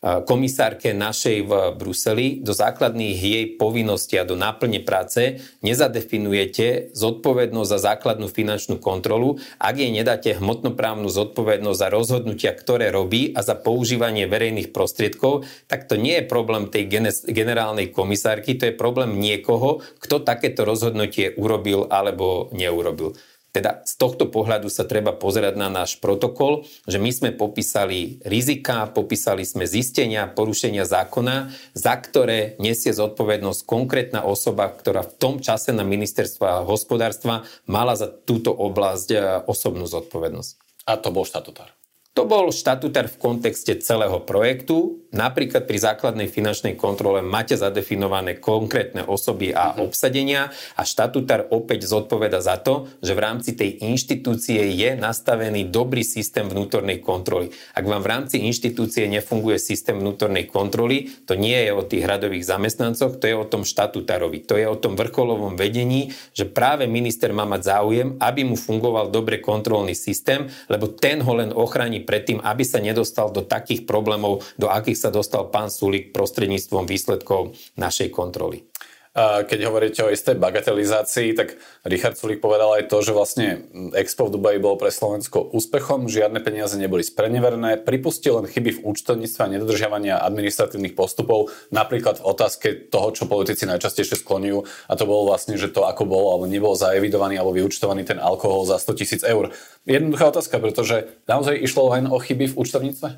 komisárke našej v Bruseli do základných jej povinností a do náplne práce nezadefinujete zodpovednosť za základnú finančnú kontrolu, ak jej nedáte hmotnoprávnu zodpovednosť za rozhodnutia, ktoré robí a za používanie verejných prostriedkov, tak to nie je problém tej generálnej komisárky, to je problém niekoho, kto takéto rozhodnutie urobil alebo neurobil. Teda z tohto pohľadu sa treba pozerať na náš protokol, že my sme popísali rizika, popísali sme zistenia, porušenia zákona, za ktoré nesie zodpovednosť konkrétna osoba, ktorá v tom čase na ministerstva hospodárstva mala za túto oblasť osobnú zodpovednosť. A to bol štatutár. To bol štatutár v kontexte celého projektu. Napríklad pri základnej finančnej kontrole máte zadefinované konkrétne osoby a obsadenia a štatutár opäť zodpoveda za to, že v rámci tej inštitúcie je nastavený dobrý systém vnútornej kontroly. Ak vám v rámci inštitúcie nefunguje systém vnútornej kontroly, to nie je o tých radových zamestnancoch, to je o tom štatutárovi, to je o tom vrcholovom vedení, že práve minister má mať záujem, aby mu fungoval dobre kontrolný systém, lebo ten ho len ochráni predtým, aby sa nedostal do takých problémov, do akých sa dostal pán Sulík prostredníctvom výsledkov našej kontroly. Keď hovoríte o istej bagatelizácii, tak Richard Sulík povedal aj to, že vlastne Expo v Dubaji bolo pre Slovensko úspechom, žiadne peniaze neboli spreneverené, pripustil len chyby v účtovníctve a nedodržiavania administratívnych postupov, napríklad v otázke toho, čo politici najčastejšie skloňujú, a to bolo vlastne, že to ako bolo alebo nebolo zaevidovaný alebo vyúčtovaný ten alkohol za 100 000 eur. Jednoduchá otázka, pretože naozaj išlo len o chyby v účtovníctve?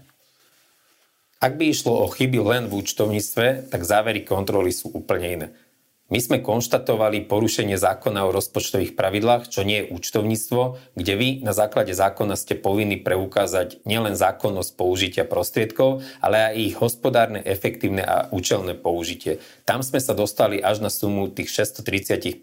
Ak by išlo o chyby len v účtovníctve, tak závery kontroly sú úplne iné. My sme konštatovali porušenie zákona o rozpočtových pravidlách, čo nie je účtovníctvo, kde vy na základe zákona ste povinni preukázať nielen zákonnosť použitia prostriedkov, ale aj ich hospodárne, efektívne a účelné použitie. Tam sme sa dostali až na sumu tých 635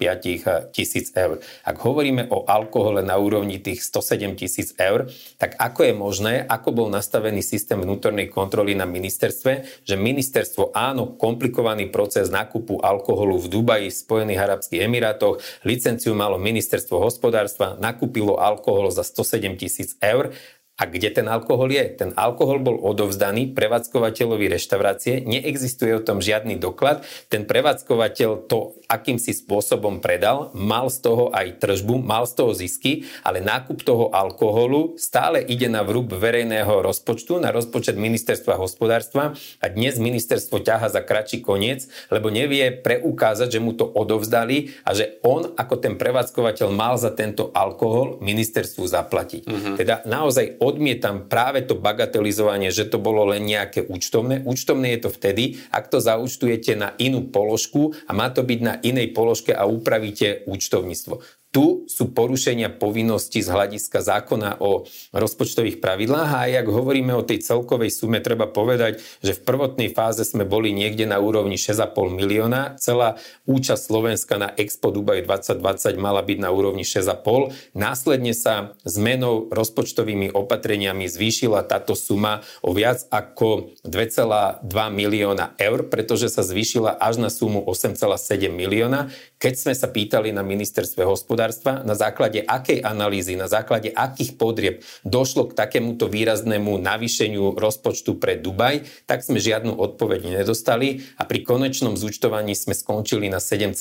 000 eur. Ak hovoríme o alkohole na úrovni tých 107 000 eur, tak ako je možné, ako bol nastavený systém vnútornej kontroly na ministerstve, že ministerstvo áno, komplikovaný proces nákupu alkoholu v Dubaji, Spojených arabských emirátoch, licenciu malo ministerstvo hospodárstva, nakúpilo alkohol za 107 000 eur. A kde ten alkohol je? Ten alkohol bol odovzdaný prevádzkovateľovi reštaurácie, neexistuje o tom žiadny doklad, ten prevádzkovateľ to akýmsi spôsobom predal, mal z toho aj tržbu, mal z toho zisky, ale nákup toho alkoholu stále ide na vrúb verejného rozpočtu, na rozpočet ministerstva hospodárstva a dnes ministerstvo ťaha za kratší koniec, lebo nevie preukázať, že mu to odovzdali a že on ako ten prevádzkovateľ mal za tento alkohol ministerstvu zaplatiť. Teda naozaj odmietam práve to bagatelizovanie, že to bolo len nejaké účtovné. Účtovné je to vtedy, ak to zaúčtujete na inú položku a má to byť na inej položke a upravíte účtovníctvo. Tu sú porušenia povinnosti z hľadiska zákona o rozpočtových pravidlách a aj ak hovoríme o tej celkovej sume, treba povedať, že v prvotnej fáze sme boli niekde na úrovni 6,5 milióna. Celá účasť Slovenska na Expo Dubai 2020 mala byť na úrovni 6,5. Následne sa zmenou rozpočtovými opatreniami zvýšila táto suma o viac ako 2,2 milióna eur, pretože sa zvýšila až na sumu 8,7 milióna. Keď sme sa pýtali na ministerstve hospodárstva, na základe akej analýzy, na základe akých podrieb došlo k takémuto výraznému navýšeniu rozpočtu pre Dubaj, tak sme žiadnu odpoveď nedostali a pri konečnom zúčtovaní sme skončili na 7,9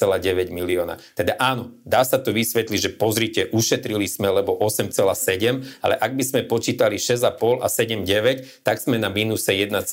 milióna. Teda áno, dá sa to vysvetliť, že pozrite, ušetrili sme, lebo 8,7, ale ak by sme počítali 6,5 a 7,9, tak sme na mínuse 1,4.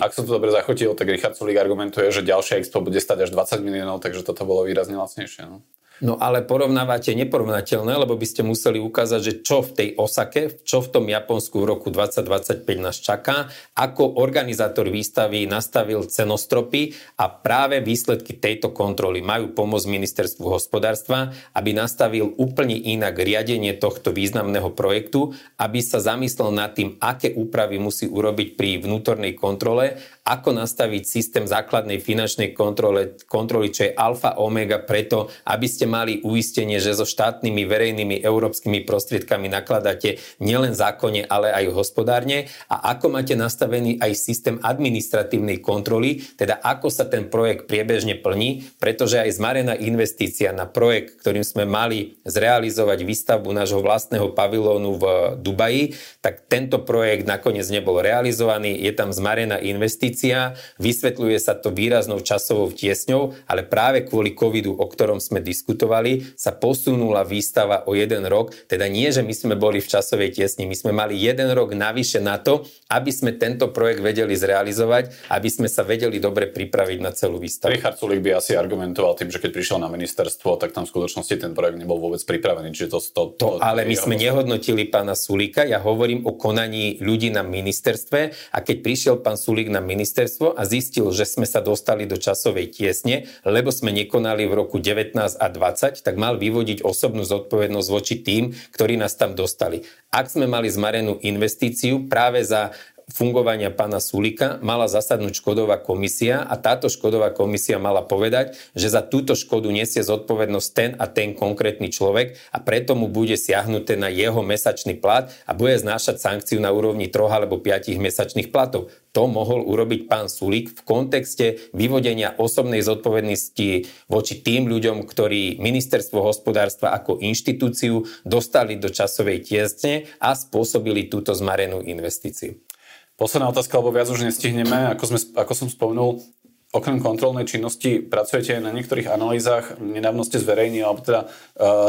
Ak som to dobre zachotil, tak Richard Sulík argumentuje, že ďalšia Expo bude stať až 20 miliónov, takže toto bolo výrazne lacnejšie, no? No ale porovnávate neporovnateľné, lebo by ste museli ukázať, že čo v tej Osake, čo v tom Japonsku v roku 2025 nás čaká, ako organizátor výstavy nastavil cenostropy a práve výsledky tejto kontroly majú pomôcť ministerstvu hospodárstva, aby nastavil úplne inak riadenie tohto významného projektu, aby sa zamyslel nad tým, aké úpravy musí urobiť pri vnútornej kontrole, ako nastaviť systém základnej finančnej kontroly, čo je alfa omega preto, aby ste mali uistenie, že so štátnymi verejnými európskymi prostriedkami nakladáte nielen zákonne, ale aj hospodárne a ako máte nastavený aj systém administratívnej kontroly, teda ako sa ten projekt priebežne plní, pretože aj zmarená investícia na projekt, ktorým sme mali zrealizovať výstavbu nášho vlastného pavilónu v Dubaji, tak tento projekt nakoniec nebol realizovaný, je tam zmarená investícia, vysvetľuje sa to výraznou časovou tiesňou, ale práve kvôli covidu, o ktorom sme diskutovali, sa posunula výstava o 1 rok, teda nie, že my sme boli v časovej tiesni, my sme mali 1 rok navyše na to, aby sme tento projekt vedeli zrealizovať, aby sme sa vedeli dobre pripraviť na celú výstavu. Richard Sulík by asi argumentoval tým, že keď prišiel na ministerstvo, tak tam v skutočnosti ten projekt nebol vôbec pripravený. Čiže to ale my sme nehodnotili pána Sulíka, ja hovorím o konaní ľudí na ministerstve a keď prišiel pán Sulík na ministerstvo a zistil, že sme sa dostali do časovej tiesne, lebo sme nekonali v roku 19 a 20, tak mal vyvodiť osobnú zodpovednosť voči tým, ktorí nás tam dostali. Ak sme mali zmarenú investíciu, práve za fungovania pána Sulíka mala zasadnúť škodová komisia a táto škodová komisia mala povedať, že za túto škodu nesie zodpovednosť ten a ten konkrétny človek a preto mu bude siahnuté na jeho mesačný plat a bude znášať sankciu na úrovni 3 alebo 5 mesačných platov. To mohol urobiť pán Sulík v kontexte vyvodenia osobnej zodpovednosti voči tým ľuďom, ktorí ministerstvo hospodárstva ako inštitúciu dostali do časovej tiesne a spôsobili túto zmarenú investíciu. Posledná otázka, lebo viac už nestihneme. Ako som spomenul, okrem kontrolnej činnosti pracujete aj na niektorých analýzach. Nedávno ste zverejnili, alebo teda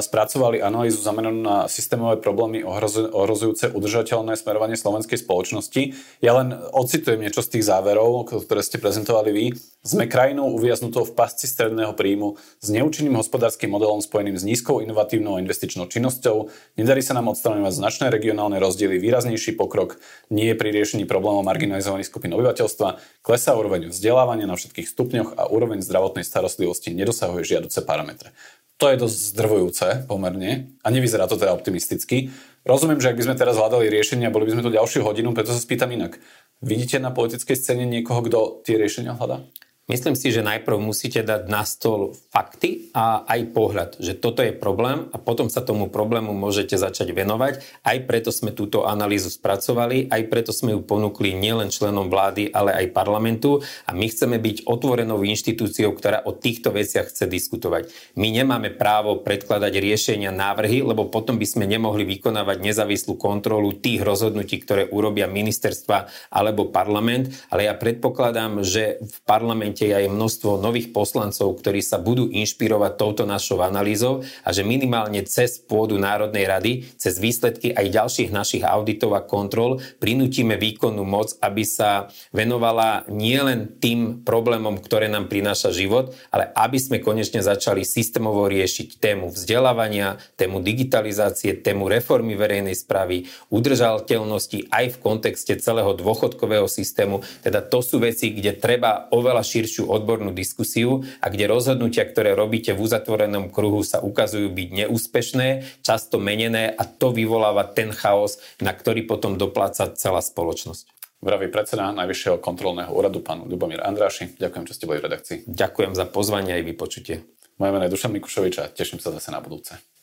spracovali analýzu zameranú na systémové problémy ohrozujúce udržateľné smerovanie slovenskej spoločnosti. Ja len ocitujem niečo z tých záverov, ktoré ste prezentovali vy. Sme krajinou uviaznutou v pasci stredného príjmu s neúčinným hospodárskym modelom spojeným s nízkou inovatívnou investičnou činnosťou. Nedarí sa nám odstraňovať značné regionálne rozdiely, výraznejší pokrok nie je pri riešení problémov marginalizovaných skupín obyvateľstva, klesá úroveň vzdelávania na všetkých stupňoch a úroveň zdravotnej starostlivosti nedosahuje žiaduce parametre. To je dosť zdrvujúce pomerne a nevyzerá to teda optimisticky. Rozumiem, že ak by sme teraz hľadali riešenia, boli by sme tu ďalšiu hodinu, preto sa spýtam inak. Vidíte na politickej scéne niekoho, kto tie riešenia hľadá? Myslím si, že najprv musíte dať na stôl fakty a aj pohľad, že toto je problém a potom sa tomu problému môžete začať venovať. Aj preto sme túto analýzu spracovali, aj preto sme ju ponúkli nielen členom vlády, ale aj parlamentu a my chceme byť otvorenou inštitúciou, ktorá o týchto veciach chce diskutovať. My nemáme právo predkladať riešenia, návrhy, lebo potom by sme nemohli vykonávať nezávislú kontrolu tých rozhodnutí, ktoré urobia ministerstva alebo parlament, ale ja predpokladám, že v parlamente je aj množstvo nových poslancov, ktorí sa budú inšpirovať touto našou analýzou a že minimálne cez pôdu Národnej rady, cez výsledky aj ďalších našich auditov a kontrol prinútime výkonnú moc, aby sa venovala nielen tým problémom, ktoré nám prináša život, ale aby sme konečne začali systémovo riešiť tému vzdelávania, tému digitalizácie, tému reformy verejnej správy, udržateľnosti aj v kontexte celého dôchodkového systému. Teda to sú veci, kde treba oveľa širšiu odbornú diskusiu a kde rozhodnutia, ktoré robíte v uzatvorenom kruhu, sa ukazujú byť neúspešné, často menené a to vyvoláva ten chaos, na ktorý potom dopláca celá spoločnosť. Vraví predseda Najvyššieho kontrolného úradu, pán Ľubomír Andrassy. Ďakujem, že ste boli v redakcii. Ďakujem za pozvanie aj vypočutie. Moje meno je Dušan Mikušovič a teším sa zase na budúce.